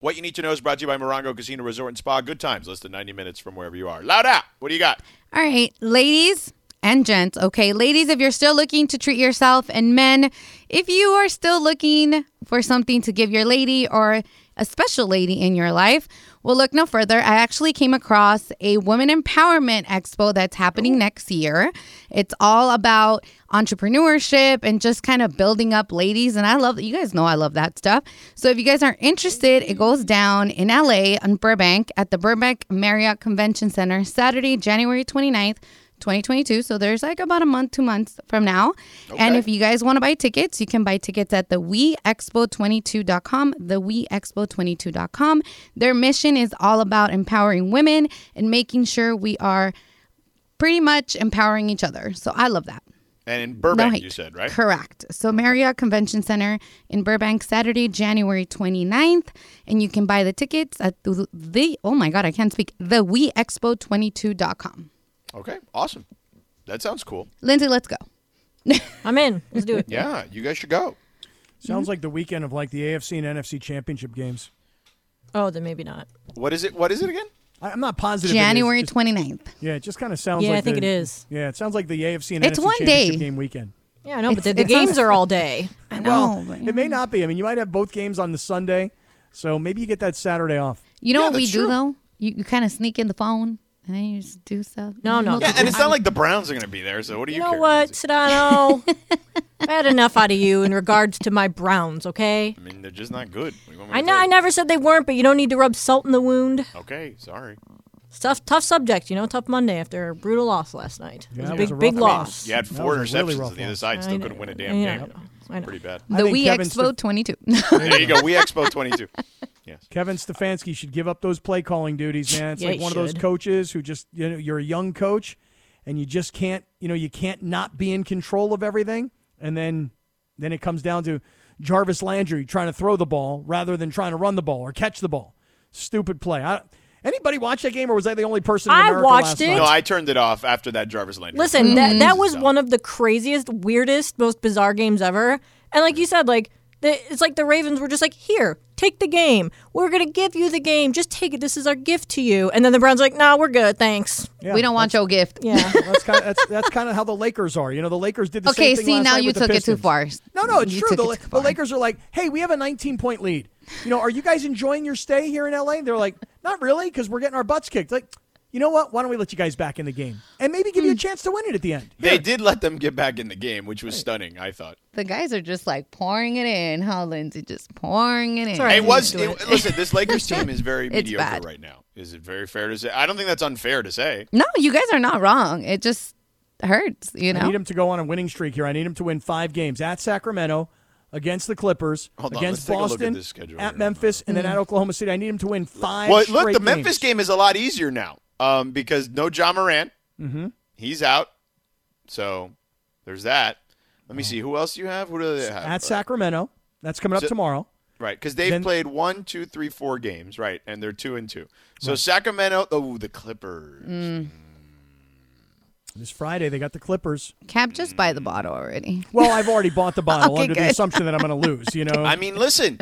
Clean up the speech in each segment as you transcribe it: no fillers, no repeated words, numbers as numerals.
What you need to know is brought to you by Morongo Casino Resort and Spa. Good times, less than 90 minutes from wherever you are. Loud out. What do you got? All right, ladies and gents. Okay, ladies, if you're still looking to treat yourself, and men, if you are still looking for something to give your lady or a special lady in your life, well, look no further. I actually came across a Women Empowerment Expo that's happening next year. It's all about entrepreneurship and just kind of building up ladies. And I love that. You guys know I love that stuff. So if you guys aren't interested, it goes down in LA on Burbank at the Burbank Marriott Convention Center, Saturday, January 29th, 2022. So there's like about a month, 2 months from now. Okay. And if you guys want to buy tickets, you can buy tickets at the WeExpo22.com, the WeExpo22.com. Their mission is all about empowering women and making sure we are pretty much empowering each other. So I love that. And in Burbank, you said, right? Correct. So Marriott Convention Center in Burbank, Saturday, January 29th. And you can buy the tickets at the WeExpo22.com. Okay, awesome. That sounds cool. Lindsay, let's go. I'm in. Let's do it. Yeah, you guys should go. Sounds like the weekend of like the AFC and NFC championship games. Oh, then maybe not. What is it again? I'm not positive. January 29th. Yeah, it just kind of sounds like. Yeah, I think it is. Yeah, it sounds like the AFC and NFC championship game weekend. Yeah, I know, but the games are all day. I know. Well, it may not be. I mean, you might have both games on the Sunday, so maybe you get that Saturday off. You know what we do, though? You kind of sneak in the phone. And then you just do stuff. No. Yeah, and it's not like the Browns are going to be there, so what do you care? You know what, Sedano? I had enough out of you in regards to my Browns, okay? I mean, they're just not good. I know. I never said they weren't, but you don't need to rub salt in the wound. Okay, sorry. Tough subject, you know, tough Monday after a brutal loss last night. Yeah, it was a big loss. You had four interceptions really on the other side, still couldn't win a damn game. I know. Pretty bad. The WeExpo 22. There you go, WeExpo 22. Yes. Kevin Stefanski should give up those play calling duties, man. It's like one of those coaches who just, you know, you're a young coach and you just can't, you know, you can't not be in control of everything. And then it comes down to Jarvis Landry trying to throw the ball rather than trying to run the ball or catch the ball. Stupid play. Anybody watch that game, or was I the only person in America last night? No, I turned it off after that Jarvis Landry. Listen, that was one of the craziest, weirdest, most bizarre games ever. And like you said, like it's like the Ravens were just like, here, take the game. We're going to give you the game. Just take it. This is our gift to you. And then the Browns are like, no, we're good. Thanks. Yeah, we don't want your gift. Yeah, that's kind of how the Lakers are. You know, the Lakers did the same thing last night. Okay, see, now you took it too far. No, it's true. The Lakers are like, hey, we have a 19-point lead. You know, are you guys enjoying your stay here in L.A.? They're like, not really, because we're getting our butts kicked. Like, you know what? Why don't we let you guys back in the game and maybe give you a chance to win it at the end? They did let them get back in the game, which was stunning, I thought. The guys are just like pouring it in. How Lindsay just pouring it in. Right. Listen, this Lakers team is very mediocre right now. Is it very fair to say? I don't think that's unfair to say. No, you guys are not wrong. It just hurts, you know. I need them to go on a winning streak here. I need them to win 5 games at Sacramento, against the Clippers, against Boston, at Memphis, and then at Oklahoma City. I need him to win 5 straight games. Well, look, the Memphis game is a lot easier now because no John Morant. Mm-hmm. He's out. So there's that. Let me see. Who else do you have? Who do they have? At Sacramento. That's coming up tomorrow. Right, because they've played 4 games, right, and they're 2-2. So Sacramento, the Clippers. Mm. This Friday, they got the Clippers. Cap, just buy the bottle already. Well, I've already bought the bottle under the assumption that I'm going to lose, you know? I mean, listen,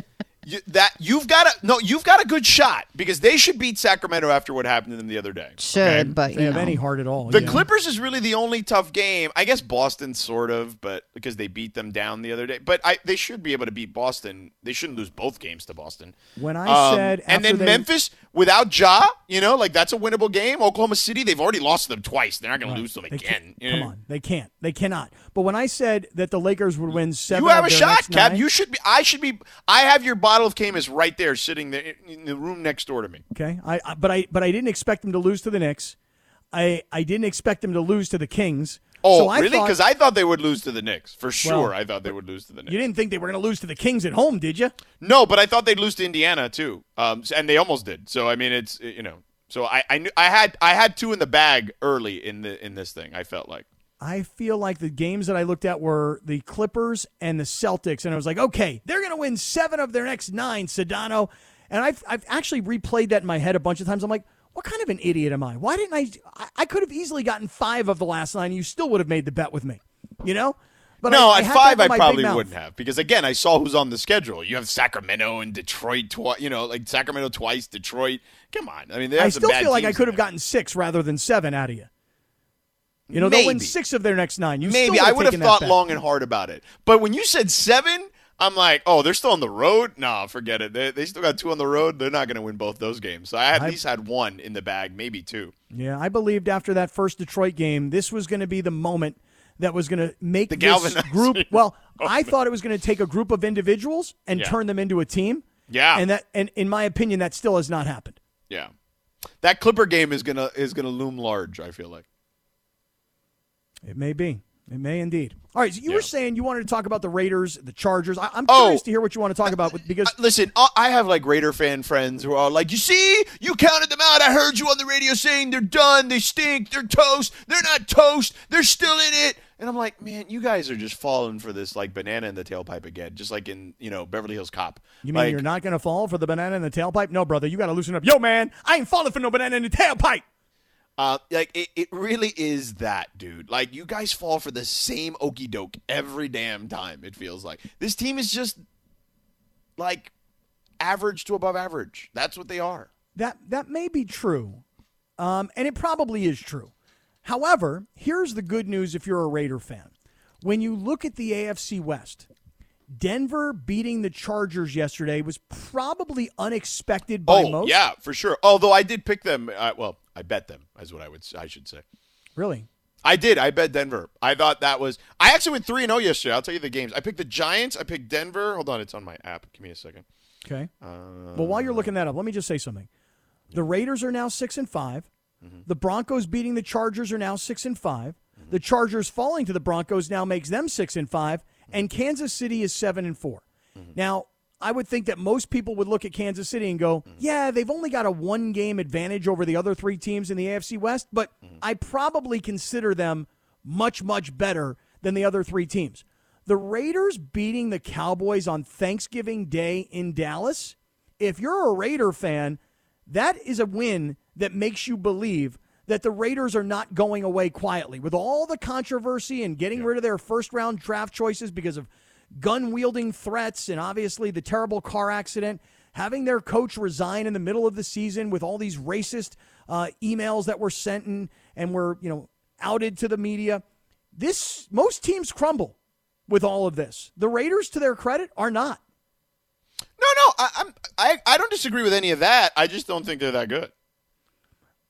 you've got a good shot because they should beat Sacramento after what happened to them the other day. Should, okay? But you have any heart at all. The Clippers is really the only tough game. I guess Boston sort of, but because they beat them down the other day. But they should be able to beat Boston. They shouldn't lose both games to Boston. When I said after and then Memphis without Ja, you know, like that's a winnable game. Oklahoma City, they've already lost them twice. They're not going to lose them again. Come on, they can't. They cannot. But when I said that the Lakers would win 7, you have a shot, Cap. You should be. I should be. I have your bottle of Camus right there, sitting there in the room next door to me. Okay, I didn't expect them to lose to the Knicks. I didn't expect them to lose to the Kings. Oh, so really? Because I thought they would lose to the Knicks. For sure, I thought they would lose to the Knicks. You didn't think they were going to lose to the Kings at home, did you? No, but I thought they'd lose to Indiana, too. And they almost did. So, I mean, it's, you know. So, I knew, I had 2 in the bag early in this thing, I felt like. I feel like the games that I looked at were the Clippers and the Celtics. And I was like, okay, they're going to win 7 of their next 9, Sedano. And I've actually replayed that in my head a bunch of times. I'm like, what kind of an idiot am I? Why didn't I could have easily gotten 5 of the last 9, and you still would have made the bet with me, you know? But no, I at five I probably wouldn't have, because again I saw who's on the schedule. You have Sacramento and Detroit twice. You know, like Sacramento twice, Detroit. Come on, I mean, they have some bad teams. I still feel like I could have gotten six rather than seven out of you. You know, they'll win six of their next nine. Maybe I would have thought long and hard about it. But when you said seven, I'm like, oh, they're still on the road? No, forget it. They still got two on the road. They're not going to win both those games. So I at least had one in the bag, maybe two. Yeah, I believed after that first Detroit game, this was going to be the moment that was going to make this group. Well, I thought it was going to take a group of individuals and turn them into a team. Yeah, and in my opinion, that still has not happened. Yeah, that Clipper game is gonna loom large, I feel like. It may be. It may indeed. All right, so you were saying you wanted to talk about the Raiders, the Chargers. I'm curious to hear what you want to talk about. Because listen, I have like Raider fan friends who are like, you see, you counted them out. I heard you on the radio saying they're done, they stink, they're toast, they're not toast, they're still in it. And I'm like, man, you guys are just falling for this like banana in the tailpipe again, just like in, you know, Beverly Hills Cop. You mean you're not going to fall for the banana in the tailpipe? No, brother, you got to loosen up. Yo, man, I ain't falling for no banana in the tailpipe. It really is that, dude. Like, you guys fall for the same okey doke every damn time, it feels like. This team is just, like, average to above average. That's what they are. That may be true, and it probably is true. However, here's the good news if you're a Raider fan. When you look at the AFC West, Denver beating the Chargers yesterday was probably unexpected by most. Oh, yeah, for sure. Although I did pick them. I bet them is what I should say. Really? I did. I bet Denver. I thought that was – I actually went 3-0 yesterday. I'll tell you the games. I picked the Giants. I picked Denver. Hold on. It's on my app. Give me a second. Okay. Well, while you're looking that up, let me just say something. The Raiders are now 6-5. Mm-hmm. The Broncos beating the Chargers are now 6-5. Mm-hmm. The Chargers falling to the Broncos now makes them 6-5, and Kansas City is 7-4. Mm-hmm. Now, I would think that most people would look at Kansas City and go, yeah, they've only got a one-game advantage over the other three teams in the AFC West, but I probably consider them much, much better than the other three teams. The Raiders beating the Cowboys on Thanksgiving Day in Dallas, if you're a Raider fan, that is a win that makes you believe that the Raiders are not going away quietly. With all the controversy and getting rid of their first-round draft choices because of gun-wielding threats and obviously the terrible car accident, having their coach resign in the middle of the season with all these racist emails that were sent and were, you know, outed to the media. Most teams crumble with all of this. The Raiders, to their credit, are not. No, I don't disagree with any of that. I just don't think they're that good.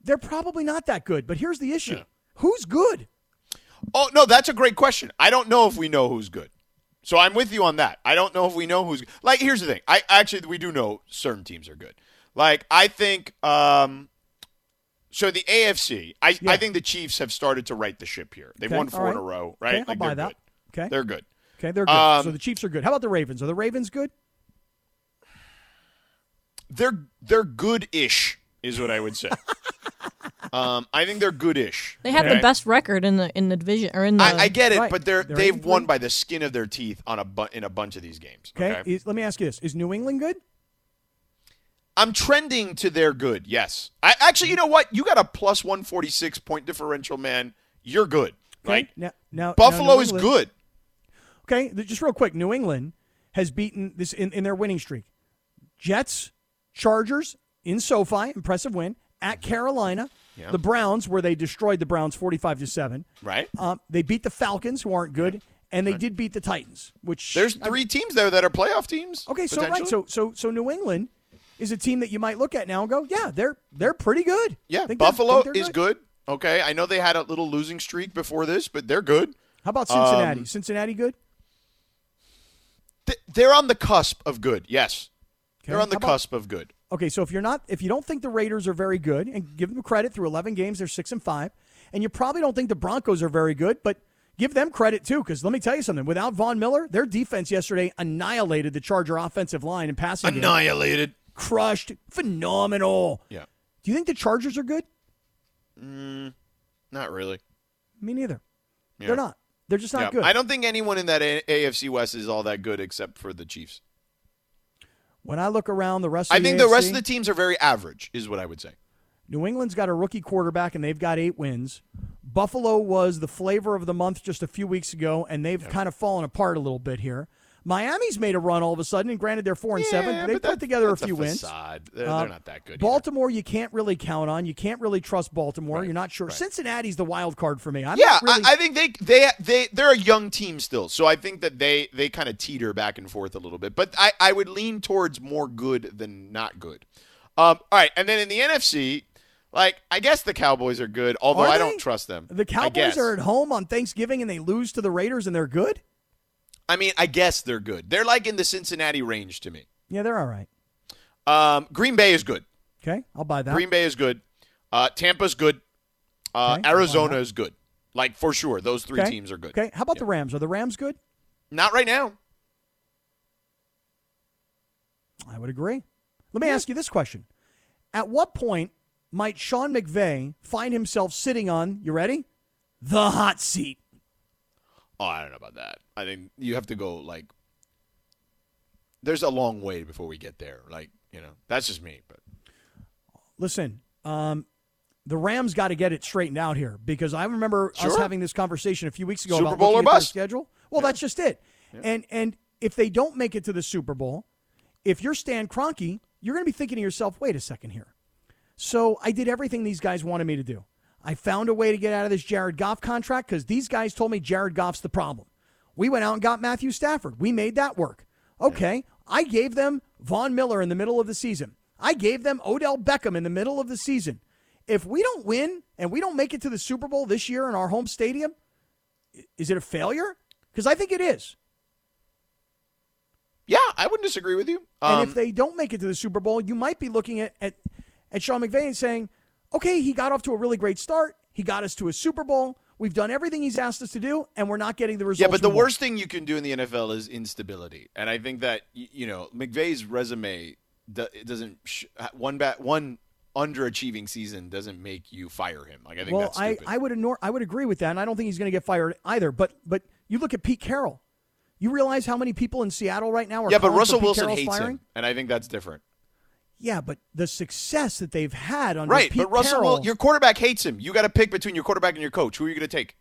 They're probably not that good, but here's the issue. Yeah. Who's good? Oh, no, that's a great question. I don't know if we know who's good. So I'm with you on that. I don't know if we know who's – like, here's the thing. We do know certain teams are good. Like, I think so the AFC, I think the Chiefs have started to right the ship here. They've won four in a row, right? Okay, like, I'll buy that. Good. Okay. They're good. Okay, they're good. So the Chiefs are good. How about the Ravens? Are the Ravens good? They're good-ish is what I would say. I think they're good-ish. They have the best record in the division or in the. I get it, but they've won by the skin of their teeth in a bunch of these games. Okay? Let me ask you this: is New England good? I'm trending to their good. Yes, I actually. You know what? You got a plus 146 point differential, man. You're good, right? Now Buffalo is good. Okay, just real quick: New England has beaten this in their winning streak. Jets, Chargers in SoFi, impressive win. At Carolina, the Browns, where they destroyed the Browns 45-7. Right. They beat the Falcons, who aren't good, and they did beat the Titans. Which there's three teams there that are playoff teams. Okay, so so New England is a team that you might look at now and go, yeah, they're pretty good. Yeah, Buffalo is good. Okay, I know they had a little losing streak before this, but they're good. How about Cincinnati? Cincinnati good? They're on the cusp of good. Yes, okay. They're on the cusp of good. Okay, so if you don't think the Raiders are very good, and give them credit, through 11 games, they're 6-5, and you probably don't think the Broncos are very good, but give them credit too, because let me tell you something. Without Von Miller, their defense yesterday annihilated the Charger offensive line and passing game. Annihilated. Crushed. Phenomenal. Yeah. Do you think the Chargers are good? Not really. Me neither. Yeah. They're not. They're just not good. I don't think anyone in that AFC West is all that good except for the Chiefs. When I look around the rest of the AFC, I think the rest of the teams are very average, is what I would say. New England's got a rookie quarterback, and they've got 8 wins. Buffalo was the flavor of the month just a few weeks ago, and they've kind of fallen apart a little bit here. Miami's made a run all of a sudden, and granted they're 4-7. They've put together a few wins. They're not that good. Baltimore, you can't really count on. You can't really trust Baltimore. Right. You're not sure. Right. Cincinnati's the wild card for me. I think they're a young team still, so I think that they kind of teeter back and forth a little bit. But I would lean towards more good than not good. All right, and then in the NFC, I guess the Cowboys are good, although I don't trust them. The Cowboys are at home on Thanksgiving, and they lose to the Raiders, and they're good? I mean, I guess they're good. They're in the Cincinnati range to me. Yeah, they're all right. Green Bay is good. Okay, I'll buy that. Green Bay is good. Tampa's good. Okay, Arizona is good. For sure, those three teams are good. Okay, how about the Rams? Are the Rams good? Not right now. I would agree. Let me ask you this question. At what point might Sean McVay find himself sitting on, you ready, the hot seat? Oh, I don't know about that. I think you have to go, there's a long way before we get there. That's just me. But listen, the Rams got to get it straightened out here, because I remember us having this conversation a few weeks ago about looking at their schedule. Well, that's just it. Yeah. And if they don't make it to the Super Bowl, if you're Stan Kroenke, you're going to be thinking to yourself, wait a second here. So I did everything these guys wanted me to do. I found a way to get out of this Jared Goff contract because these guys told me Jared Goff's the problem. We went out and got Matthew Stafford. We made that work. Okay, I gave them Von Miller in the middle of the season. I gave them Odell Beckham in the middle of the season. If we don't win and we don't make it to the Super Bowl this year in our home stadium, is it a failure? Because I think it is. Yeah, I wouldn't disagree with you. And if they don't make it to the Super Bowl, you might be looking at Sean McVay and saying, okay, he got off to a really great start. He got us to a Super Bowl. We've done everything he's asked us to do, and we're not getting the results. Yeah, but the worst thing you can do in the NFL is instability. And I think that, McVay's resume doesn't – one underachieving season doesn't make you fire him. I think that's stupid. Well, I would agree with that, and I don't think he's going to get fired either. But you look at Pete Carroll. You realize how many people in Seattle right now are – yeah, but Russell Wilson hates him, and I think that's different. Yeah, but the success that they've had under Pete Carroll. Right, but Russell, your quarterback hates him. You got to pick between your quarterback and your coach. Who are you going to take?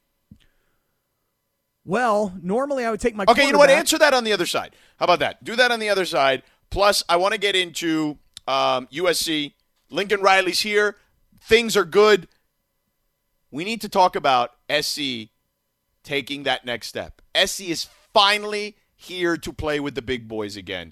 Well, normally I would take my quarterback. Okay, you know what? Answer that on the other side. How about that? Do that on the other side. Plus, I want to get into USC. Lincoln Riley's here. Things are good. We need to talk about SC taking that next step. SC is finally here to play with the big boys again.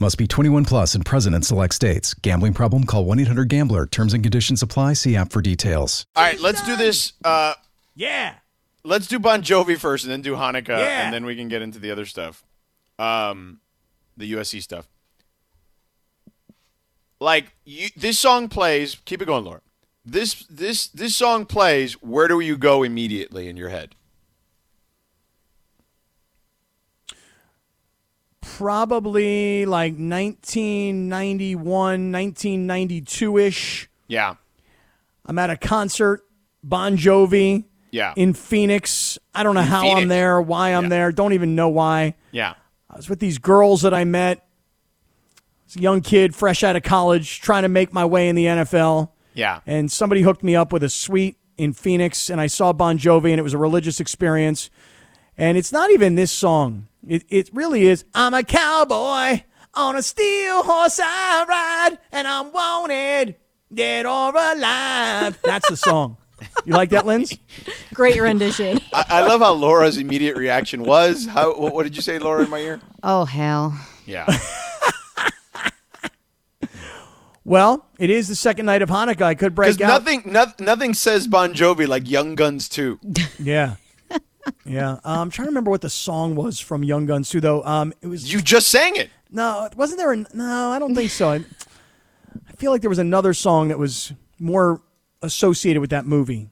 Must be 21 plus and present in select states. Gambling problem? Call 1-800-GAMBLER. Terms and conditions apply. See app for details. All right, let's do this. Let's do Bon Jovi first, and then do Hanukkah, and then we can get into the other stuff, the USC stuff. This song plays. Keep it going, Laura. This song plays. Where do you go immediately in your head? Probably 1991, 1992-ish. Yeah. I'm at a concert, Bon Jovi. Yeah. In Phoenix. I don't know how I'm there, why I'm there. Don't even know why. Yeah. I was with these girls that I met. I was a young kid, fresh out of college, trying to make my way in the NFL. Yeah. And somebody hooked me up with a suite in Phoenix, and I saw Bon Jovi, and it was a religious experience. And it's not even this song. It really is. I'm a cowboy on a steel horse I ride, and I'm wanted, dead or alive. That's the song. You like that, Linz? Great rendition. I love how Laura's immediate reaction was. What did you say, Laura, in my ear? Oh, hell. Yeah. Well, it is the second night of Hanukkah. I could break out. Nothing says Bon Jovi like Young Guns 2. Yeah. Yeah, I'm trying to remember what the song was from Young Guns 2, though. It was. You just sang it. No, wasn't there? No, I don't think so. I feel like there was another song that was more associated with that movie.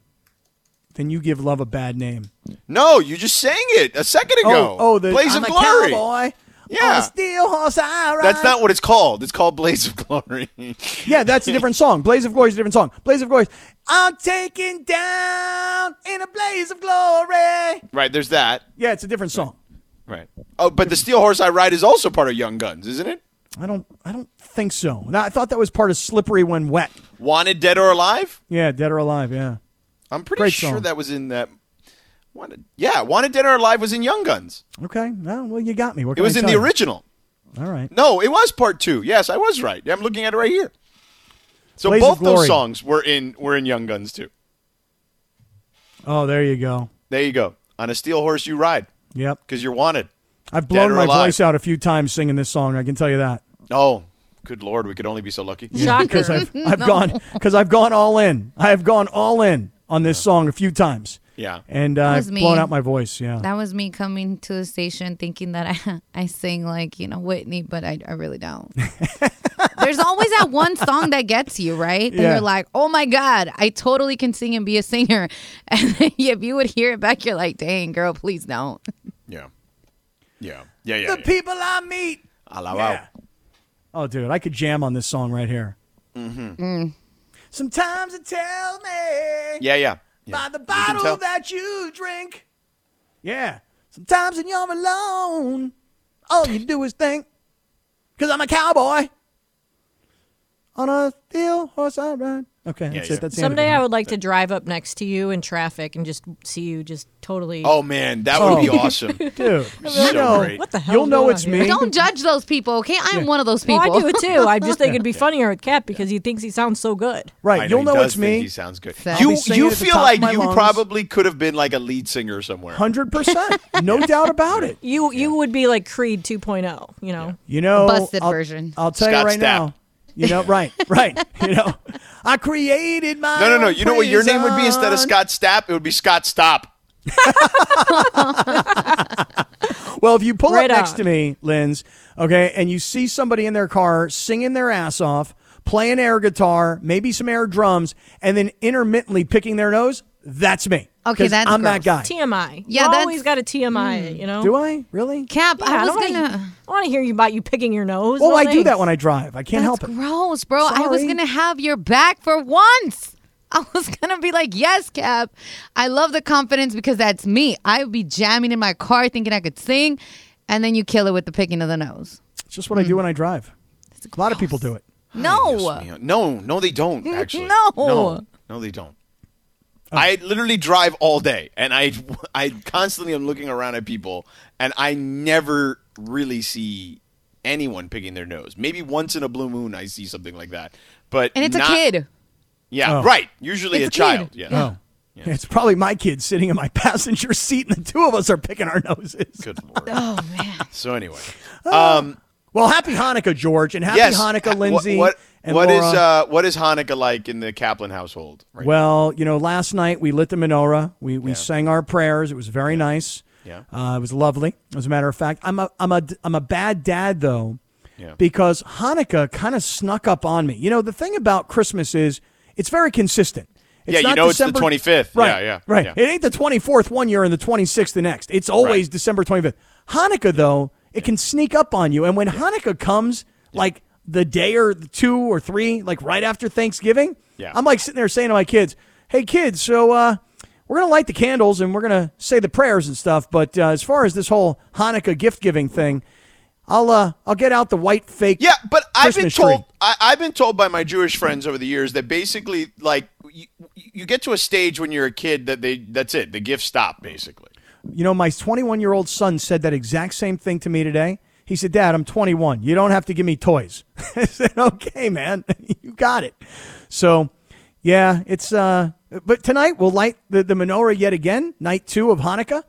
then you give love a bad name. No, you just sang it a second ago. The Blaze of Glory. Cowboy. Yeah. Steel horse I ride. That's not what it's called. It's called Blaze of Glory. Yeah, that's a different song. Blaze of Glory is a different song. Blaze of Glory. I'm taken down in a blaze of glory. Right, there's that. Yeah, it's a different song. Right. Oh, but the Steel Horse I Ride is also part of Young Guns, isn't it? I don't think so. No, I thought that was part of Slippery When Wet. Wanted Dead or Alive? Yeah, Dead or Alive, yeah. I'm pretty sure that was in that. Wanted Dead or Alive was in Young Guns. Okay. Well, you got me. It was in the original. All right. No, it was part two. Yes, I was right. I'm looking at it right here. So both those songs were in Young Guns too. Oh, there you go. There you go. On a steel horse you ride. Yep. Because you're wanted. I've blown my voice out a few times singing this song. I can tell you that. Oh, good Lord. We could only be so lucky. Shocker. Because I've gone all in. I have gone all in on this song a few times. Yeah, and I've blown out my voice. Yeah, that was me coming to the station thinking that I sing like Whitney, but I really don't. There's always that one song that gets you, right? That you're like, oh my God, I totally can sing and be a singer. And then if you would hear it back, you're like, dang girl, please don't. Yeah. The people I meet. Yeah. Oh, dude, I could jam on this song right here. Mm-hmm. Sometimes it tells me. Yeah. By the bottle that you drink. Yeah. Sometimes when you're alone, all you do is think. Because I'm a cowboy. On a steel horse I ride. Okay, that's it. That's someday I would like to drive up next to you in traffic and just see you just totally. Oh, man, that would be awesome. Dude, great. What the hell? You'll know it's me. Don't judge those people, okay? I'm one of those people. Well, I do it, too. I just think it'd be funnier with Cat because he thinks he sounds so good. Right, you'll know it's me. He sounds good. You feel like you probably could have been like a lead singer somewhere. 100%. No doubt about it. You would be like Creed 2.0, busted version. I'll tell you right now. Right. I created my own. No. You know what your name would be instead of Scott Stapp? It would be Scott Stopp. Well, if you pull up next to me, Linz, okay, and you see somebody in their car singing their ass off, playing air guitar, maybe some air drums, and then intermittently picking their nose, that's me. Okay, that's I'm gross. That guy. TMI. Yeah, you always got a TMI. Do I really? Cap, yeah, I want to hear you about you picking your nose. Oh, I do that when I drive. I can't help it. That's gross, bro. Sorry. I was gonna have your back for once. I was gonna be like, yes, Cap. I love the confidence because that's me. I would be jamming in my car thinking I could sing, and then you kill it with the picking of the nose. It's just what I do when I drive. A lot of people do it. No, they don't. Actually, no, they don't. I literally drive all day, and I constantly am looking around at people, and I never really see anyone picking their nose. Maybe once in a blue moon I see something like that. And it's a kid. Yeah, right. Usually it's a child. Kid. Yeah. Oh. Yeah. It's probably my kid sitting in my passenger seat, and the two of us are picking our noses. Good Lord. Oh, man. So anyway. Well, happy Hanukkah, George, and happy Hanukkah, Lindsay. What is Hanukkah like in the Kaplan household? Right now? Last night we lit the menorah. We sang our prayers. It was very nice. Yeah, it was lovely. As a matter of fact, I'm a bad dad though, because Hanukkah kind of snuck up on me. The thing about Christmas is it's very consistent. It's December, it's the 25th. Right, yeah. Right. Yeah. It ain't the 24th one year and the 26th the next. It's always December 25th. Hanukkah though, it can sneak up on you, and when Hanukkah comes, like. The day or 2 or 3, like right after Thanksgiving, I'm like sitting there saying to my kids, hey, kids, so we're going to light the candles and we're going to say the prayers and stuff. But as far as this whole Hanukkah gift giving thing, I'll get out the white fake. Yeah, but I've been told by my Jewish friends over the years that basically like you get to a stage when you're a kid that that's it. The gifts stop basically. My 21-year-old son said that exact same thing to me today. He said, Dad, I'm 21. You don't have to give me toys. I said, okay, man, you got it. So, it's, but tonight we'll light the menorah yet again, night 2 of Hanukkah.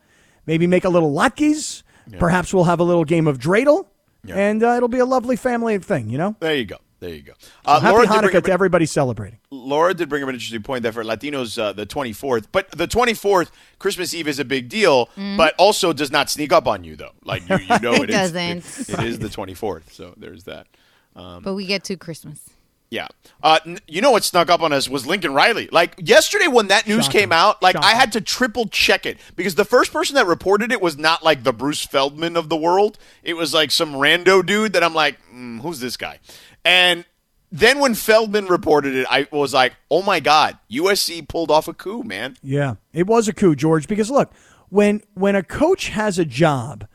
Maybe make a little latkes. Yeah. Perhaps we'll have a little game of dreidel. Yeah. And it'll be a lovely family thing, There you go. There you go. So happy Hanukkah to everybody celebrating. Laura did bring up an interesting point that for Latinos, the 24th. But the 24th, Christmas Eve is a big deal, but also does not sneak up on you, though. Like, it doesn't. It is the 24th, so there's that. But we get 2 Christmas. Yeah. You know what snuck up on us was Lincoln Riley. Like, yesterday when that news came out, like, I had to triple check it because the first person that reported it was not, like, the Bruce Feldman of the world. It was, like, some rando dude that I'm like, who's this guy? And then when Feldman reported it, I was like, oh, my God, USC pulled off a coup, man. Yeah, it was a coup, George, because, look, when a coach has a job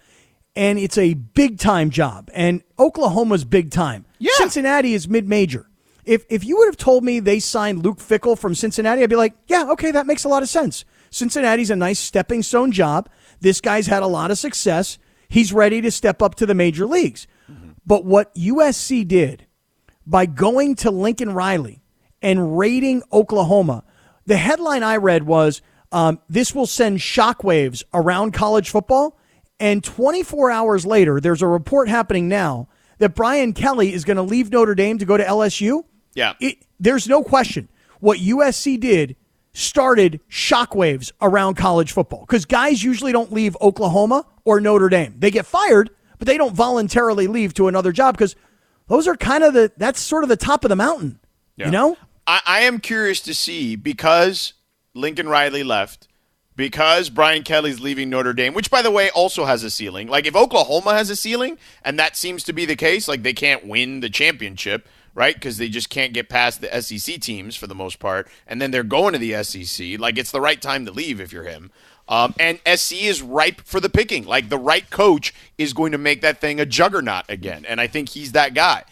and it's a big-time job, and Oklahoma's big-time, Cincinnati is mid-major. If you would have told me they signed Luke Fickell from Cincinnati, I'd be like, yeah, okay, that makes a lot of sense. Cincinnati's a nice stepping stone job. This guy's had a lot of success. He's ready to step up to the major leagues. Mm-hmm. But what USC did by going to Lincoln Riley and raiding Oklahoma, the headline I read was, this will send shockwaves around college football. And 24 hours later, there's a report happening now that Brian Kelly is going to leave Notre Dame to go to LSU. Yeah, there's no question what USC did started shockwaves around college football because guys usually don't leave Oklahoma or Notre Dame. They get fired, but they don't voluntarily leave to another job because those are kind of that's sort of the top of the mountain, you know? I am curious to see because Lincoln Riley left, because Brian Kelly's leaving Notre Dame, which, by the way, also has a ceiling. Like, if Oklahoma has a ceiling, and that seems to be the case, like, they can't win the championship, right? Because they just can't get past the SEC teams for the most part, and then they're going to the SEC. Like, it's the right time to leave if you're him. And SC is ripe for the picking. Like, the right coach is going to make that thing a juggernaut again, and I think he's that guy.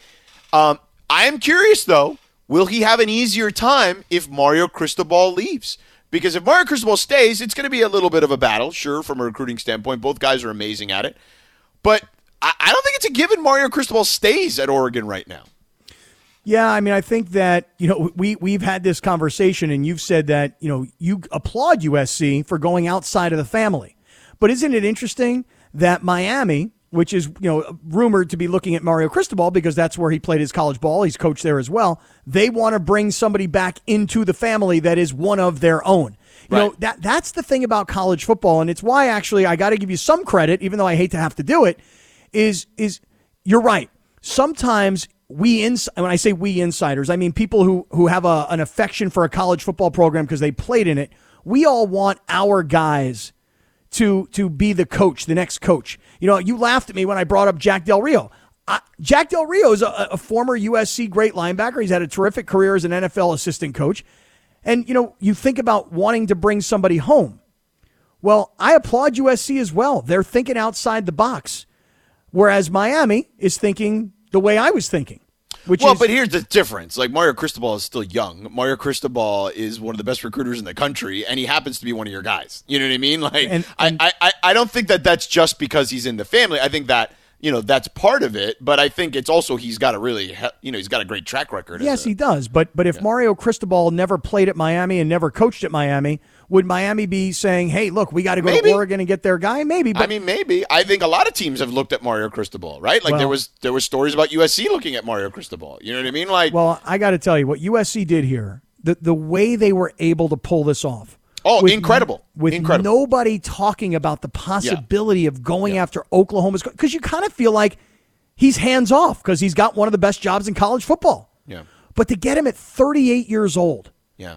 I am curious, though, will he have an easier time if Mario Cristobal leaves? Because if Mario Cristobal stays, it's going to be a little bit of a battle, sure, from a recruiting standpoint. Both guys are amazing at it. But I don't think it's a given Mario Cristobal stays at Oregon right now. Yeah, I mean, I think that, you know, we've had this conversation and you've said that, you know, you applaud USC for going outside of the family. But isn't it interesting that Miami, which is, you know, rumored to be looking at Mario Cristobal because that's where he played his college ball, he's coached there as well, they want to bring somebody back into the family that is one of their own. You know, that's the thing about college football, and it's why actually I got to give you some credit, even though I hate to have to do it, is you're right. Sometimes when I say we insiders, I mean people who have an affection for a college football program because they played in it. We all want our guys to be the coach, the next coach. You know, you laughed at me when I brought up Jack Del Rio. Jack Del Rio is a former USC great linebacker. He's had a terrific career as an NFL assistant coach. And, you know, you think about wanting to bring somebody home. Well, I applaud USC as well. They're thinking outside the box, whereas Miami is thinking the way I was thinking. But here's the difference. Like, Mario Cristobal is still young. Mario Cristobal is one of the best recruiters in the country, and he happens to be one of your guys. You know what I mean? Like, I don't think that that's just because he's in the family. I think that, you know, that's part of it, but I think it's also he's got a really, you know, he's got a great track record. Yes, he does. But if Mario Cristobal never played at Miami and never coached at Miami, would Miami be saying, hey, look, we got to go to Oregon and get their guy? Maybe. But I mean, maybe. I think a lot of teams have looked at Mario Cristobal, right? Like, well, there were stories about USC looking at Mario Cristobal. You know what I mean? Like, well, I got to tell you, what USC did here, the way they were able to pull this off. Oh, incredible. With nobody talking about the possibility of going after Oklahoma's coach. Because you kind of feel like he's hands off because he's got one of the best jobs in college football. Yeah. But to get him at 38 years old. Yeah.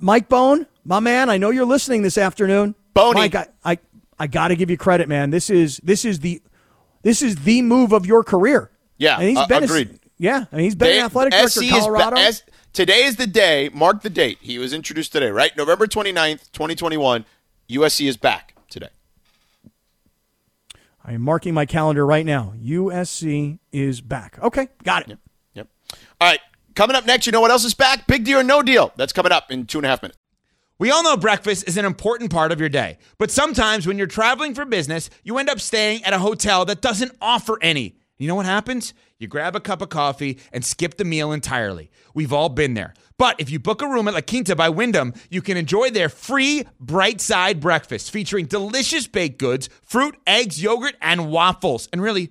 Mike Bone, my man, I know you're listening this afternoon. Boney. Mike, I got to give you credit, man. This is the move of your career. Yeah, and he's been agreed. He's been an athletic director of Colorado. Today is the day. Mark the date. He was introduced today, right? November 29th, 2021. USC is back today. I am marking my calendar right now. USC is back. Okay, got it. Yep. All right. Coming up next, you know what else is back? Big Deal or No Deal. That's coming up in 2.5 minutes. We all know breakfast is an important part of your day. But sometimes when you're traveling for business, you end up staying at a hotel that doesn't offer any. You know what happens? You grab a cup of coffee and skip the meal entirely. We've all been there. But if you book a room at La Quinta by Wyndham, you can enjoy their free Bright Side breakfast featuring delicious baked goods, fruit, eggs, yogurt, and waffles. And really,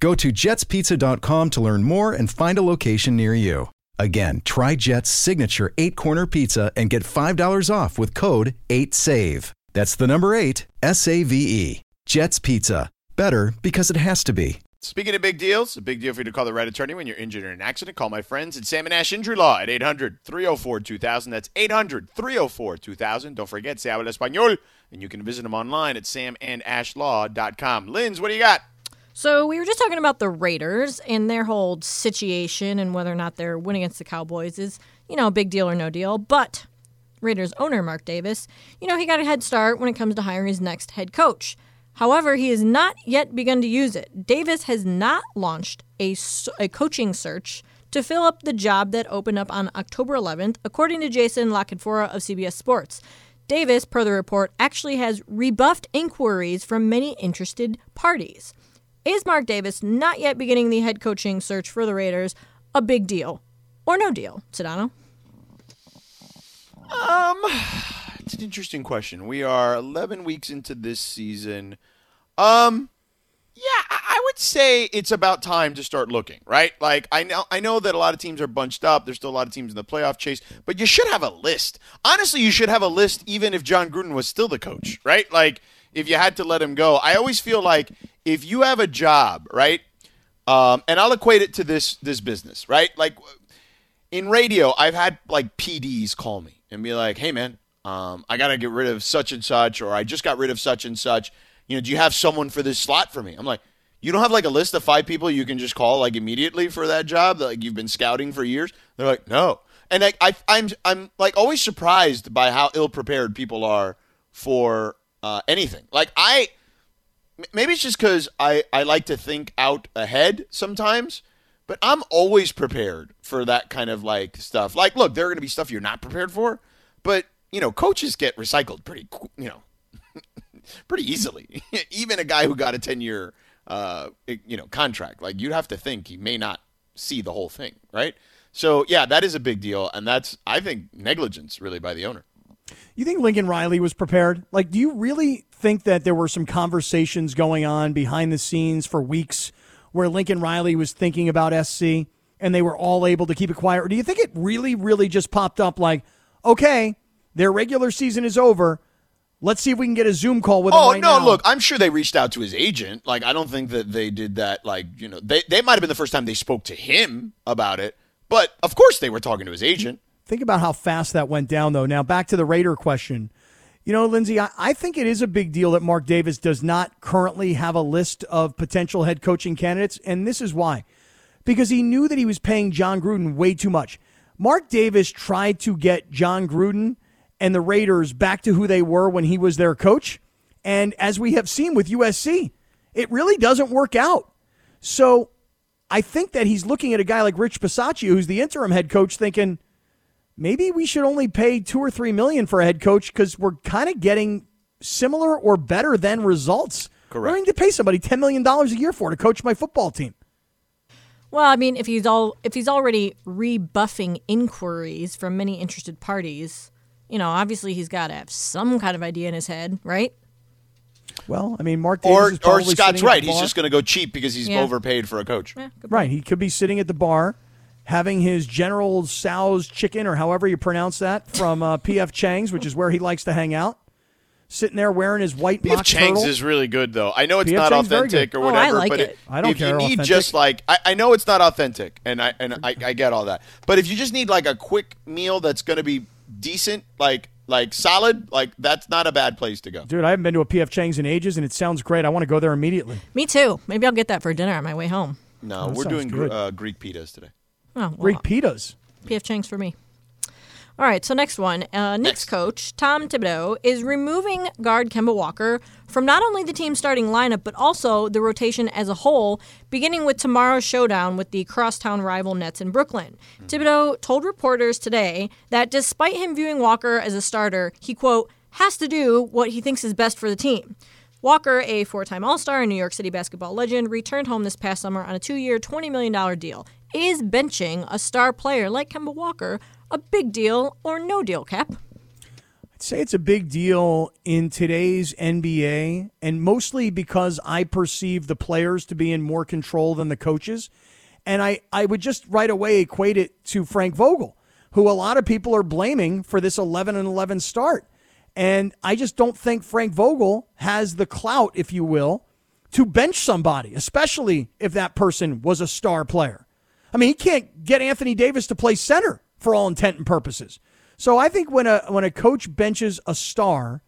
Go to jetspizza.com to learn more and find a location near you. Again, try Jet's signature 8-corner pizza and get $5 off with code 8SAVE. That's the number 8, S-A-V-E. Jet's Pizza. Better because it has to be. Speaking of big deals, a big deal for you to call the right attorney when you're injured in an accident. Call my friends at Sam & Ash Injury Law at 800-304-2000. That's 800-304-2000. Don't forget, se habla español, and you can visit them online at samandashlaw.com. Linz, what do you got? So we were just talking about the Raiders and their whole situation and whether or not their win against the Cowboys is, you know, a big deal or no deal. But Raiders owner Mark Davis, you know, he got a head start when it comes to hiring his next head coach. However, he has not yet begun to use it. Davis has not launched a coaching search to fill up the job that opened up on October 11th, according to Jason LaConfora of CBS Sports. Davis, per the report, actually has rebuffed inquiries from many interested parties. Is Mark Davis not yet beginning the head coaching search for the Raiders a big deal or no deal, Sedano? It's an interesting question. We are 11 weeks into this season. I would say it's about time to start looking, right? Like, I know that a lot of teams are bunched up. There's still a lot of teams in the playoff chase, but you should have a list. Honestly, you should have a list even if John Gruden was still the coach, right? Like, if you had to let him go. I always feel like if you have a job, right, and I'll equate it to this business, right? Like, in radio, I've had, like, PDs call me and be like, hey, man, I got to get rid of such and such, or I just got rid of such and such. You know, do you have someone for this slot for me? I'm like, you don't have like a list of 5 people you can just call like immediately for that job that like you've been scouting for years? They're like, no. And like, I'm like always surprised by how ill prepared people are for anything. Like maybe it's just because I like to think out ahead sometimes. But I'm always prepared for that kind of like stuff. Like, look, there are going to be stuff you're not prepared for, but you know, coaches get recycled pretty easily. Even a guy who got a 10-year, contract, like you'd have to think he may not see the whole thing, right? So yeah, that is a big deal, and that's I think negligence really by the owner. You think Lincoln Riley was prepared? Like, do you really think that there were some conversations going on behind the scenes for weeks where Lincoln Riley was thinking about SC and they were all able to keep it quiet? Or do you think it really, really just popped up like, okay, their regular season is over. Let's see if we can get a Zoom call with him right now. Oh, no, look, I'm sure they reached out to his agent. Like, I don't think that they did that. Like, you know, they might have been the first time they spoke to him about it. But, of course, they were talking to his agent. Think about how fast that went down, though. Now, back to the Raider question. You know, Lindsay, I think it is a big deal that Mark Davis does not currently have a list of potential head coaching candidates. And this is why. Because he knew that he was paying John Gruden way too much. Mark Davis tried to get John Gruden and the Raiders back to who they were when he was their coach. And as we have seen with USC, it really doesn't work out. So I think that he's looking at a guy like Rich Bisaccia, who's the interim head coach, thinking maybe we should only pay $2 or $3 million for a head coach because we're kind of getting similar or better than results. Correct. We're willing to pay somebody $10 million a year for to coach my football team. Well, I mean, if he's already rebuffing inquiries from many interested parties, you know, obviously he's got to have some kind of idea in his head, right? Well, I mean, Mark Davis is probably Scott's right. He's just going to go cheap because he's overpaid for a coach. Yeah, right. He could be sitting at the bar having his General Tso's chicken or however you pronounce that from P.F. Chang's, which is where he likes to hang out, sitting there wearing his white mock turtle. P.F. Chang's is really good, though. I know it's not authentic or whatever. I like it. I don't care. If you need just like, I know it's not authentic, and I get all that. But if you just need like a quick meal that's going to be decent, like solid, like that's not a bad place to go. Dude, I haven't been to a P.F. Chang's in ages, and it sounds great. I want to go there immediately. Me too. Maybe I'll get that for dinner on my way home. No, we're doing Greek pitas today. Oh, well, Greek pitas. P.F. Chang's for me. All right, so next one. Knicks coach Tom Thibodeau is removing guard Kemba Walker from not only the team's starting lineup, but also the rotation as a whole, beginning with tomorrow's showdown with the crosstown rival Nets in Brooklyn. Mm-hmm. Thibodeau told reporters today that despite him viewing Walker as a starter, he, quote, has to do what he thinks is best for the team. Walker, a four-time All-Star and New York City basketball legend, returned home this past summer on a 2-year, $20 million deal. Is benching a star player like Kemba Walker a big deal or no deal, Cap? I'd say it's a big deal in today's NBA, and mostly because I perceive the players to be in more control than the coaches. And I would just right away equate it to Frank Vogel, who a lot of people are blaming for this 11-11 start. And I just don't think Frank Vogel has the clout, if you will, to bench somebody, especially if that person was a star player. I mean, he can't get Anthony Davis to play center for all intent and purposes. So I think when a coach benches a star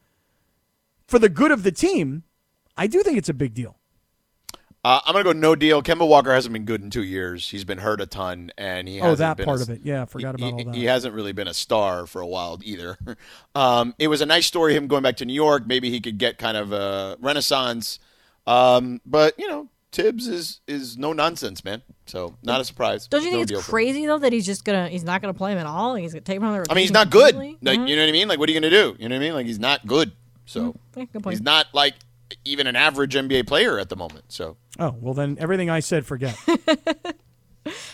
for the good of the team, I do think it's a big deal. I'm going to go no deal. Kemba Walker hasn't been good in 2 years. He's been hurt a ton, and he hasn't been part of it. Yeah, I forgot about all that. He hasn't really been a star for a while either. It was a nice story, him going back to New York. Maybe he could get kind of a renaissance. But, you know, Tibbs is no nonsense, man. So not a surprise. Don't you think it's crazy though that he's not gonna play him at all? He's gonna take him on the rotation. I mean, he's not good. Like, you know what I mean? Like, what are you gonna do? You know what I mean? Like, he's not good. So yeah, good point. He's not like even an average NBA player at the moment. So well then everything I said, forget.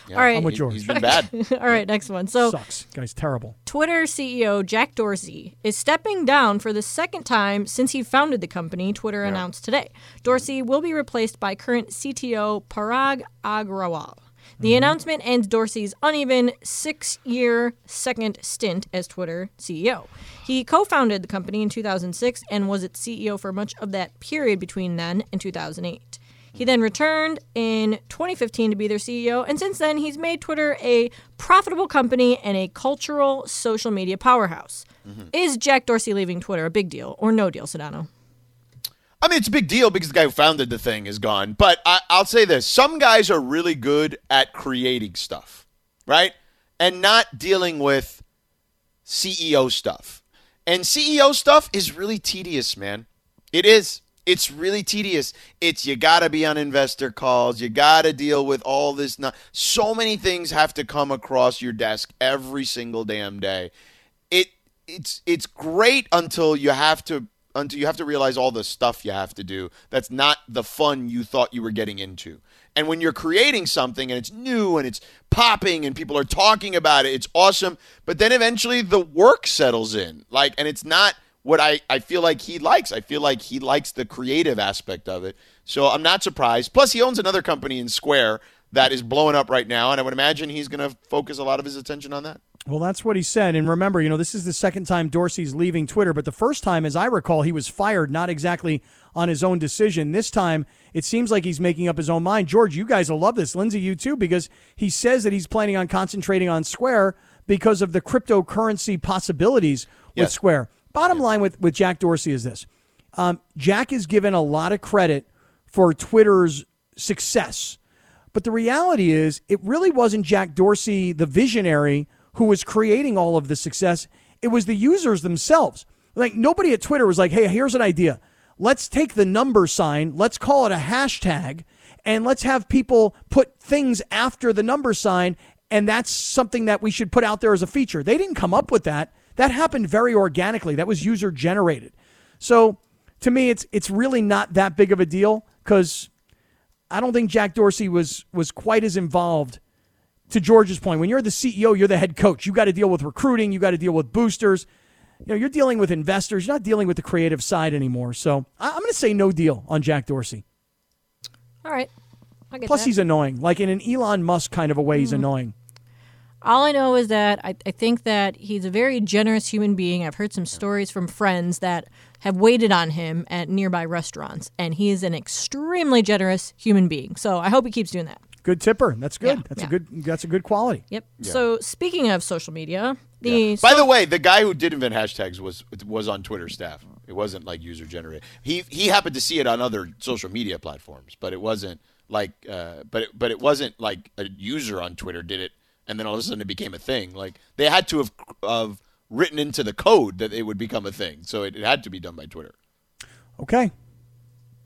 Yeah, all right. I'm with George. He's been bad. All right, next one. So sucks. Guy's terrible. Twitter CEO Jack Dorsey is stepping down for the second time since he founded the company, Twitter announced today. Dorsey will be replaced by current CTO Parag Agrawal. The announcement ends Dorsey's uneven 6-year second stint as Twitter CEO. He co-founded the company in 2006 and was its CEO for much of that period between then and 2008. He then returned in 2015 to be their CEO, and since then he's made Twitter a profitable company and a cultural social media powerhouse. Is Jack Dorsey leaving Twitter a big deal or no deal, Sedano? I mean, it's a big deal because the guy who founded the thing is gone, but I'll say this. Some guys are really good at creating stuff, right, and not dealing with CEO stuff. And CEO stuff is really tedious, man. It is. It's really tedious. It's you got to be on investor calls. You got to deal with all this. So many things have to come across your desk every single damn day. It's great until you have to realize all the stuff you have to do. That's not the fun you thought you were getting into. And when you're creating something and it's new and it's popping and people are talking about it, it's awesome. But then eventually the work settles in. And it's not what I feel like he likes. I feel like he likes the creative aspect of it. So I'm not surprised. Plus, he owns another company in Square that is blowing up right now, and I would imagine he's going to focus a lot of his attention on that. Well, that's what he said. And remember, this is the second time Dorsey's leaving Twitter, but the first time, as I recall, he was fired, not exactly on his own decision. This time, it seems like he's making up his own mind. George, you guys will love this. Lindsay, you too, because he says that he's planning on concentrating on Square because of the cryptocurrency possibilities with Square. Bottom line with Jack Dorsey is this. Jack is given a lot of credit for Twitter's success. But the reality is it really wasn't Jack Dorsey, the visionary, who was creating all of the success. It was the users themselves. Like, nobody at Twitter was like, hey, here's an idea. Let's take the number sign. Let's call it a hashtag. And let's have people put things after the number sign. And that's something that we should put out there as a feature. They didn't come up with that. That happened very organically. That was user-generated. So, to me, it's really not that big of a deal because I don't think Jack Dorsey was quite as involved, to George's point. When you're the CEO, you're the head coach. You got to deal with recruiting. You got to deal with boosters. You're dealing with investors. You're not dealing with the creative side anymore. So, I'm going to say no deal on Jack Dorsey. All right. I get Plus, that. He's annoying. Like, in an Elon Musk kind of a way, he's annoying. All I know is that I think that he's a very generous human being. I've heard some stories from friends that have waited on him at nearby restaurants, and he is an extremely generous human being. So I hope he keeps doing that. Good tipper. That's good. Yeah, That's a good quality. Yep. Yeah. So speaking of social media, by the way, the guy who did invent hashtags was on Twitter staff. It wasn't like user generated. He happened to see it on other social media platforms, but it wasn't like but it wasn't like a user on Twitter did it. And then all of a sudden it became a thing. Like, they had to have written into the code that it would become a thing. So it had to be done by Twitter. Okay.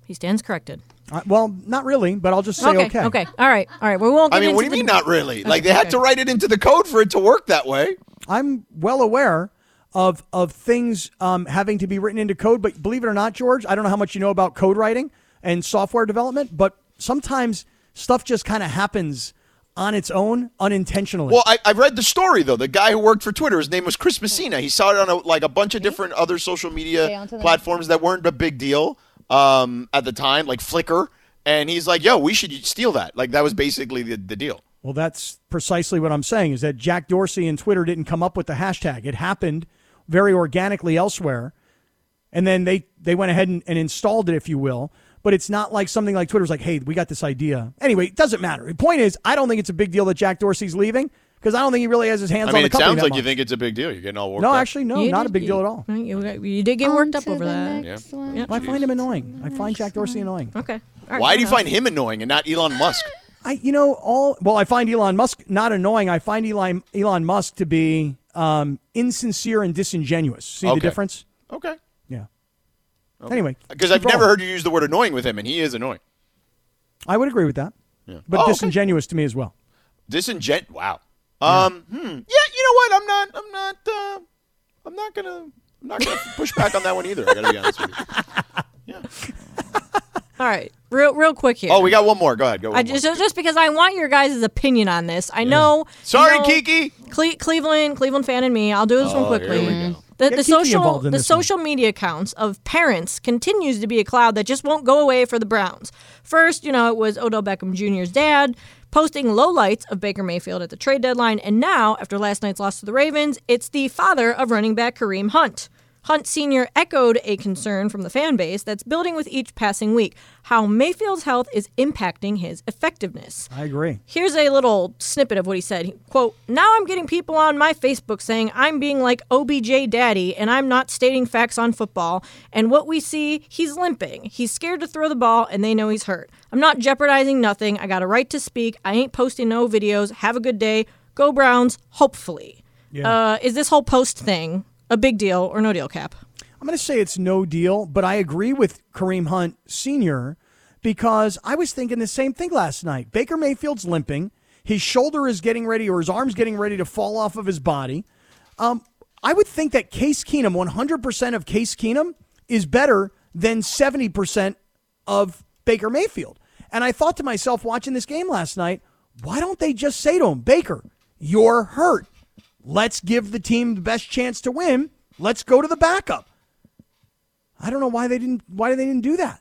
He stands corrected. Well, not really, but I'll just say okay. Okay. All right. We won't. What do you mean not really? Okay, they had to write it into the code for it to work that way. I'm well aware. of things having to be written into code. But believe it or not, George, I don't know how much you know about code writing and software development, but sometimes stuff just kind of happens on its own, unintentionally. Well, I read the story, though. The guy who worked for Twitter, his name was Chris Messina. He saw it on a bunch of different other social media platforms that weren't a big deal at the time, like Flickr. And he's like, yo, we should steal that. Like, that was basically the deal. Well, that's precisely what I'm saying, is that Jack Dorsey and Twitter didn't come up with the hashtag. It happened very organically elsewhere. And then they went ahead and installed it, if you will. But it's not like something like Twitter's like, hey, we got this idea. Anyway, it doesn't matter. The point is, I don't think it's a big deal that Jack Dorsey's leaving, because I don't think he really has his hands on the company. I mean, it sounds like much. You think it's a big deal. You're getting all worked up. No, actually, no, not a big deal at all. You did get worked up over that. Yeah. Yep. Well, I find him annoying. I find Jack Dorsey annoying. Okay. Right, why do you find him annoying and not Elon Musk? I find Elon Musk not annoying. I find Elon Musk to be insincere and disingenuous. See the difference? Okay. Yeah. Okay. Anyway, because I've never heard you use the word annoying with him, and he is annoying. I would agree with that. Yeah. But disingenuous to me as well. Wow. Yeah, you know what? I'm not gonna push back on that one either. I gotta be honest with you. Yeah. All right, real quick here. Oh, we got one more. Go ahead. Just because I want your guys' opinion on this. I know. Sorry, Kiki. Cleveland fan and me. I'll do this one quickly. Here we go. The social media accounts of parents continues to be a cloud that just won't go away for the Browns. First, it was Odell Beckham Jr.'s dad posting lowlights of Baker Mayfield at the trade deadline. And now, after last night's loss to the Ravens, it's the father of running back Kareem Hunt. Hunt Sr. echoed a concern from the fan base that's building with each passing week, how Mayfield's health is impacting his effectiveness. I agree. Here's a little snippet of what he said. Quote, now I'm getting people on my Facebook saying I'm being like OBJ daddy and I'm not stating facts on football. And what we see, he's limping. He's scared to throw the ball and they know he's hurt. I'm not jeopardizing nothing. I got a right to speak. I ain't posting no videos. Have a good day. Go Browns, hopefully. Yeah. Is this whole post thing a big deal or no deal, Cap? I'm going to say it's no deal, but I agree with Kareem Hunt Sr. because I was thinking the same thing last night. Baker Mayfield's limping. His shoulder is getting ready, or his arm's getting ready to fall off of his body. I would think that Case Keenum, 100% of Case Keenum, is better than 70% of Baker Mayfield. And I thought to myself watching this game last night, why don't they just say to him, Baker, you're hurt. Let's give the team the best chance to win. Let's go to the backup. I don't know why they didn't. Why they didn't do that?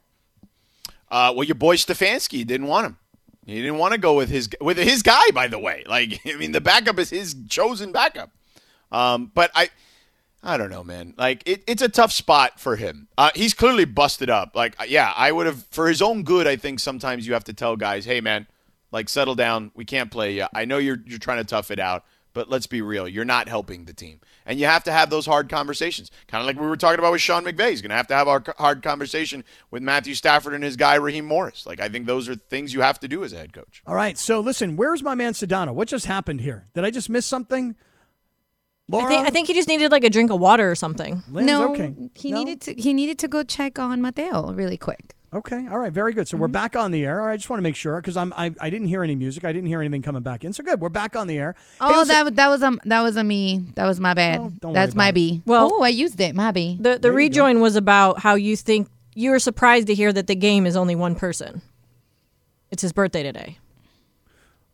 Well, your boy Stefanski didn't want him. He didn't want to go with his guy. By the way, the backup is his chosen backup. But I don't know, man. It's a tough spot for him. He's clearly busted up. I would have, for his own good. I think sometimes you have to tell guys, hey, man, settle down. We can't play yet. I know you're trying to tough it out. But let's be real, you're not helping the team. And you have to have those hard conversations, kind of like we were talking about with Sean McVay. He's going to have our hard conversation with Matthew Stafford and his guy, Raheem Morris. I think those are things you have to do as a head coach. All right, so listen, where's my man Sedano? What just happened here? Did I just miss something? Laura? I think he just needed a drink of water or something. Lynn's okay. He needed to go check on Mateo really quick. Okay, all right, very good. So we're back on the air. All right, I just want to make sure because I didn't hear any music. I didn't hear anything coming back in. So good, we're back on the air. Oh, hey, that was me. That was my bad. Oh, that's my B. Well, I used it. My B. The rejoin was about how you think you were surprised to hear that the game is only one person. It's his birthday today.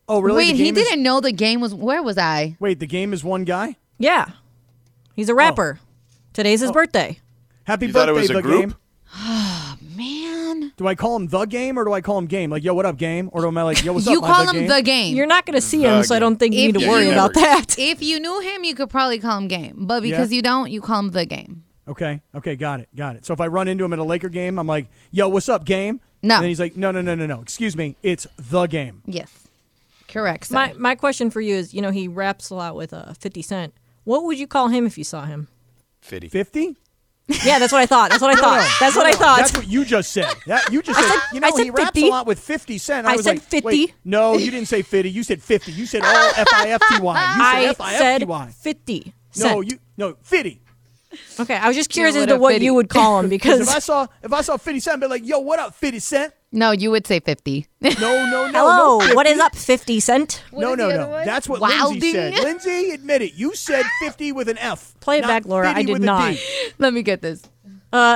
Oh, really? Wait, he didn't know the game was. Where was I? Wait, the game is one guy? Yeah, he's a rapper. Today's his birthday. Happy birthday! Thought it was a group? Oh, man. Do I call him the game or do I call him game? Yo, what up, game? Or am I yo, what's up, my game? You call him the game. You're not going to see him, so I don't think you need to worry about that. If you knew him, you could probably call him game. But because you don't, you call him the game. Okay, got it. So if I run into him at a Laker game, I'm like, yo, what's up, game? No. And then he's like, no. Excuse me, it's the game. Yes. Correct. So. My question for you is, he raps a lot with 50 Cent. What would you call him if you saw him? 50. 50? Yeah, that's what I thought. That's what I thought. That's what you just said. I said he raps 50. A lot with 50 Cent. I was said 50. Wait, no, you didn't say 50. You said 50. You said all F-I-F-T-Y. You said F-I-F-T-Y. I said 50 Cent. No, 50. Okay, I was just curious as to what you would call him because if I saw 50 Cent, I'd be like, yo, what up, 50 Cent? No, you would say 50. No. Hello, no, what is up, 50 Cent? No. That's what Lindsay said. Lindsay, admit it. You said 50 with an F. Play it back, Laura. I did not. Let me get this.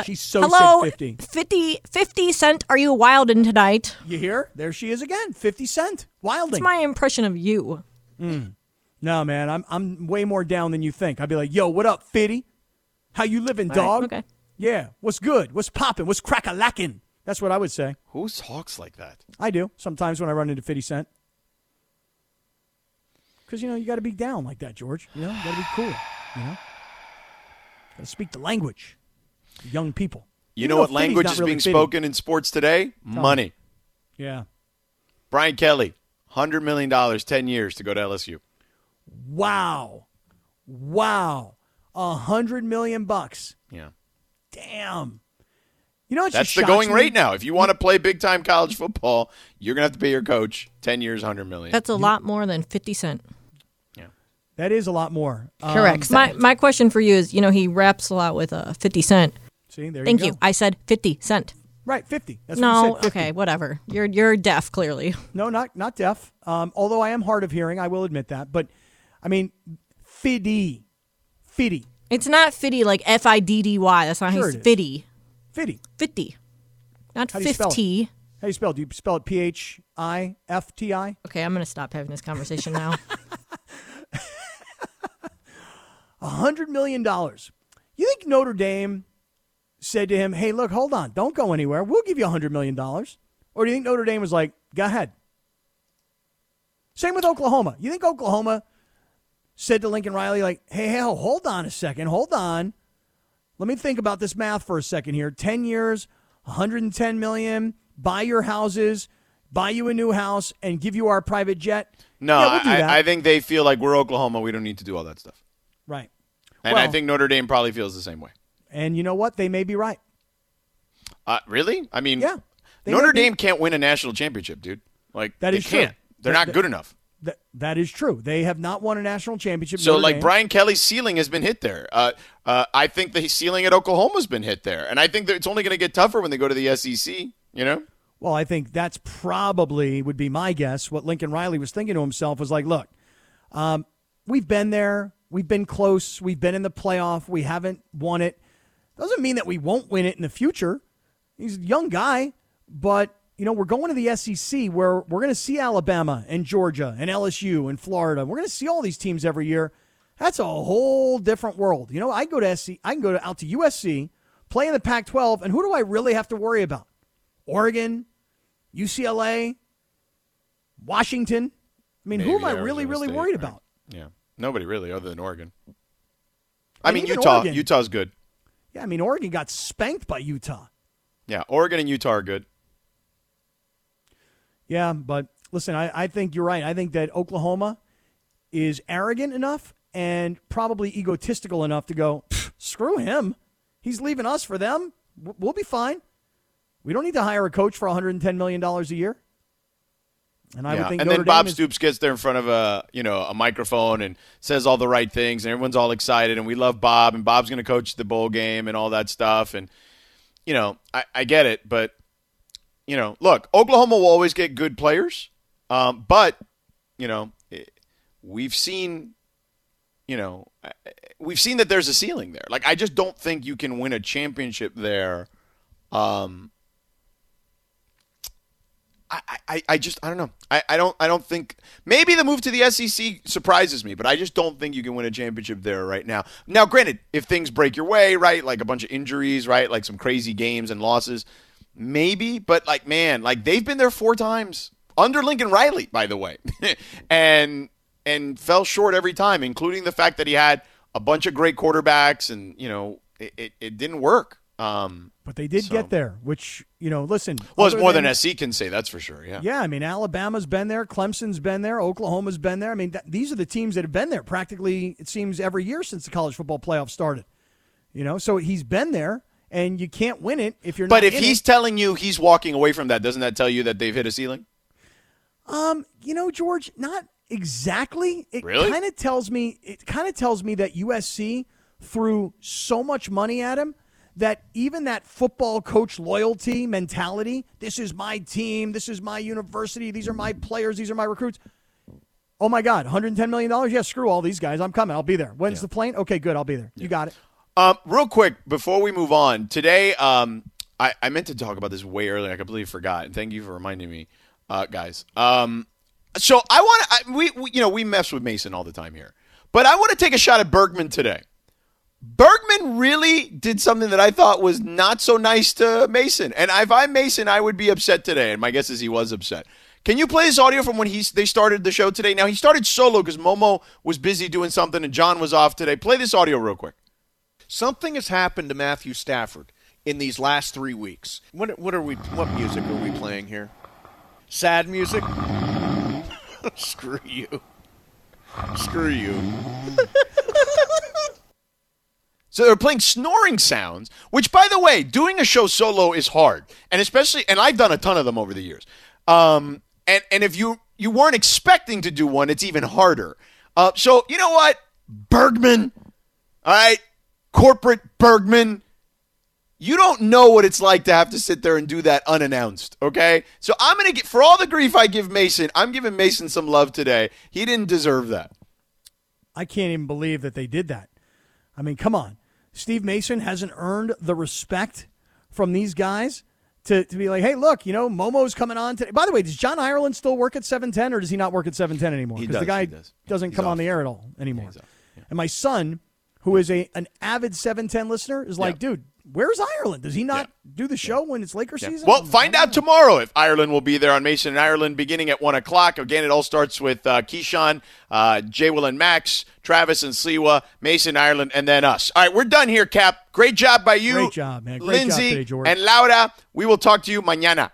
She's so said 50. 50 Cent, are you wildin' tonight? You hear? There she is again. 50 Cent. Wilding. That's my impression of you. No, man. I'm way more down than you think. I'd be like, yo, what up, 50? How you living, dog? Right, okay. Yeah. What's good? What's poppin'? What's crack-a-lackin'? That's what I would say. Who talks like that? I do. Sometimes when I run into 50 Cent. Because, you got to be down like that, George. You got to be cool. Got to speak the language. Young people. You know what language is being spoken in sports today? Money. Yeah. Brian Kelly, $100 million, 10 years to go to LSU. Wow. $100 million. Yeah. Damn. You know what? That's the going rate now. If you want to play big-time college football, you're going to have to pay your coach 10 years, $100 million. That's a lot more than 50 Cent. Yeah. That is a lot more. Correct. My question for you is, he raps a lot with 50 Cent. See, there you go. Thank you. I said 50 Cent. Right, 50. That's what you said. 50. Okay, whatever. You're deaf, clearly. No, not deaf. Although I am hard of hearing, I will admit that. But, 50. It's not 50 like F-I-D-D-Y. That's not how you say 50. 50. Not 50. How do you spell it? Do you spell it P-H-I-F-T-I? Okay, I'm going to stop having this conversation now. $100 million. You think Notre Dame said to him, hey, look, hold on. Don't go anywhere. We'll give you $100 million. Or do you think Notre Dame was like, go ahead? Same with Oklahoma. You think Oklahoma said to Lincoln Riley, like, hey, hell, hold on a second. Hold on. Let me think about this math for a second here. 10 years, $110 million, buy your houses, buy you a new house, and give you our private jet. No, yeah, we'll do that. I think they feel like we're Oklahoma. We don't need to do all that stuff. Right. And I think Notre Dame probably feels the same way. And you know what? They may be right. Really? Yeah. Notre Dame can't win a national championship, dude. Like, that is true. They're not good enough. That is true. They have not won a national championship. So, Brian Kelly's ceiling has been hit there. I think the ceiling at Oklahoma's been hit there. And I think that it's only going to get tougher when they go to the SEC, Well, I think that's probably would be my guess. What Lincoln Riley was thinking to himself was like, look, we've been there. We've been close. We've been in the playoff. We haven't won it. Doesn't mean that we won't win it in the future. He's a young guy, but we're going to the SEC where we're going to see Alabama and Georgia and LSU and Florida. We're going to see all these teams every year. That's a whole different world. I can go out to USC, play in the Pac-12, and who do I really have to worry about? Oregon, UCLA, Washington. Who am I really, really worried about? Yeah, nobody really other than Oregon. Oregon. Utah's good. Yeah, Oregon got spanked by Utah. Yeah, Oregon and Utah are good. Yeah, but listen, I think you're right. I think that Oklahoma is arrogant enough and probably egotistical enough to go, screw him. He's leaving us for them. We'll be fine. We don't need to hire a coach for $110 million a year. And I would think and then Bob Stoops gets there in front of a microphone and says all the right things, and everyone's all excited, and we love Bob, and Bob's going to coach the bowl game and all that stuff. And, I get it, but look, Oklahoma will always get good players, but, we've seen that there's a ceiling there. Like, I just don't think you can win a championship there. I don't know. I don't think maybe the move to the SEC surprises me, but I just don't think you can win a championship there right now. Now, granted, if things break your way, right, like a bunch of injuries, right, like some crazy games and losses. Maybe, but they've been there 4 times under Lincoln Riley, by the way, and fell short every time, including the fact that he had a bunch of great quarterbacks and, it didn't work. But they did get there, which, listen. Well, it's more than SC can say, that's for sure, yeah. Yeah, Alabama's been there, Clemson's been there, Oklahoma's been there. These are the teams that have been there practically, it seems, every year since the college football playoff started. So he's been there. And you can't win it if you're not in it. But if he's telling you he's walking away from that, doesn't that tell you that they've hit a ceiling? George, not exactly. It kind of tells me that USC threw so much money at him that even that football coach loyalty mentality, this is my team, this is my university, these are my players, these are my recruits. Oh, my God, $110 million? Yeah, screw all these guys. I'm coming. I'll be there. When's the plane? Okay, good. I'll be there. Yeah. You got it. Real quick, before we move on, today I meant to talk about this way earlier. I completely forgot, and thank you for reminding me, guys. So I want to we mess with Mason all the time here, but I want to take a shot at Bergman today. Bergman really did something that I thought was not so nice to Mason, and if I'm Mason, I would be upset today, and my guess is he was upset. Can you play this audio from when they started the show today? Now, he started solo because Momo was busy doing something and John was off today. Play this audio real quick. Something has happened to Matthew Stafford in these last 3 weeks. What music are we playing here? Sad music? Screw you. Screw you. So they're playing snoring sounds, which, by the way, doing a show solo is hard. And especially, and I've done a ton of them over the years. And if you weren't expecting to do one, it's even harder. So you know what? Bergman, all right? Corporate Bergman. You don't know what it's like to have to sit there and do that unannounced, okay? So I'm going to get, for all the grief I give Mason, I'm giving Mason some love today. He didn't deserve that. I can't even believe that they did that. I mean, come on. Steve Mason hasn't earned the respect from these guys to be like, hey, look, Momo's coming on today. By the way, does John Ireland still work at 710 or does he not work at 710 anymore? Because the guy doesn't come on the air at all anymore. Yeah. And my son, who is an avid 710 listener, is like, dude, where's Ireland? Does he not do the show when it's Lakers season? Well, find out tomorrow if Ireland will be there on Mason and Ireland beginning at 1 o'clock. Again, it all starts with Keyshawn, J. Will and Max, Travis and Sliwa, Mason, Ireland, and then us. All right, we're done here, Cap. Great job by you. Great job, man. Great job today, George. Lindsay and Laura. We will talk to you mañana.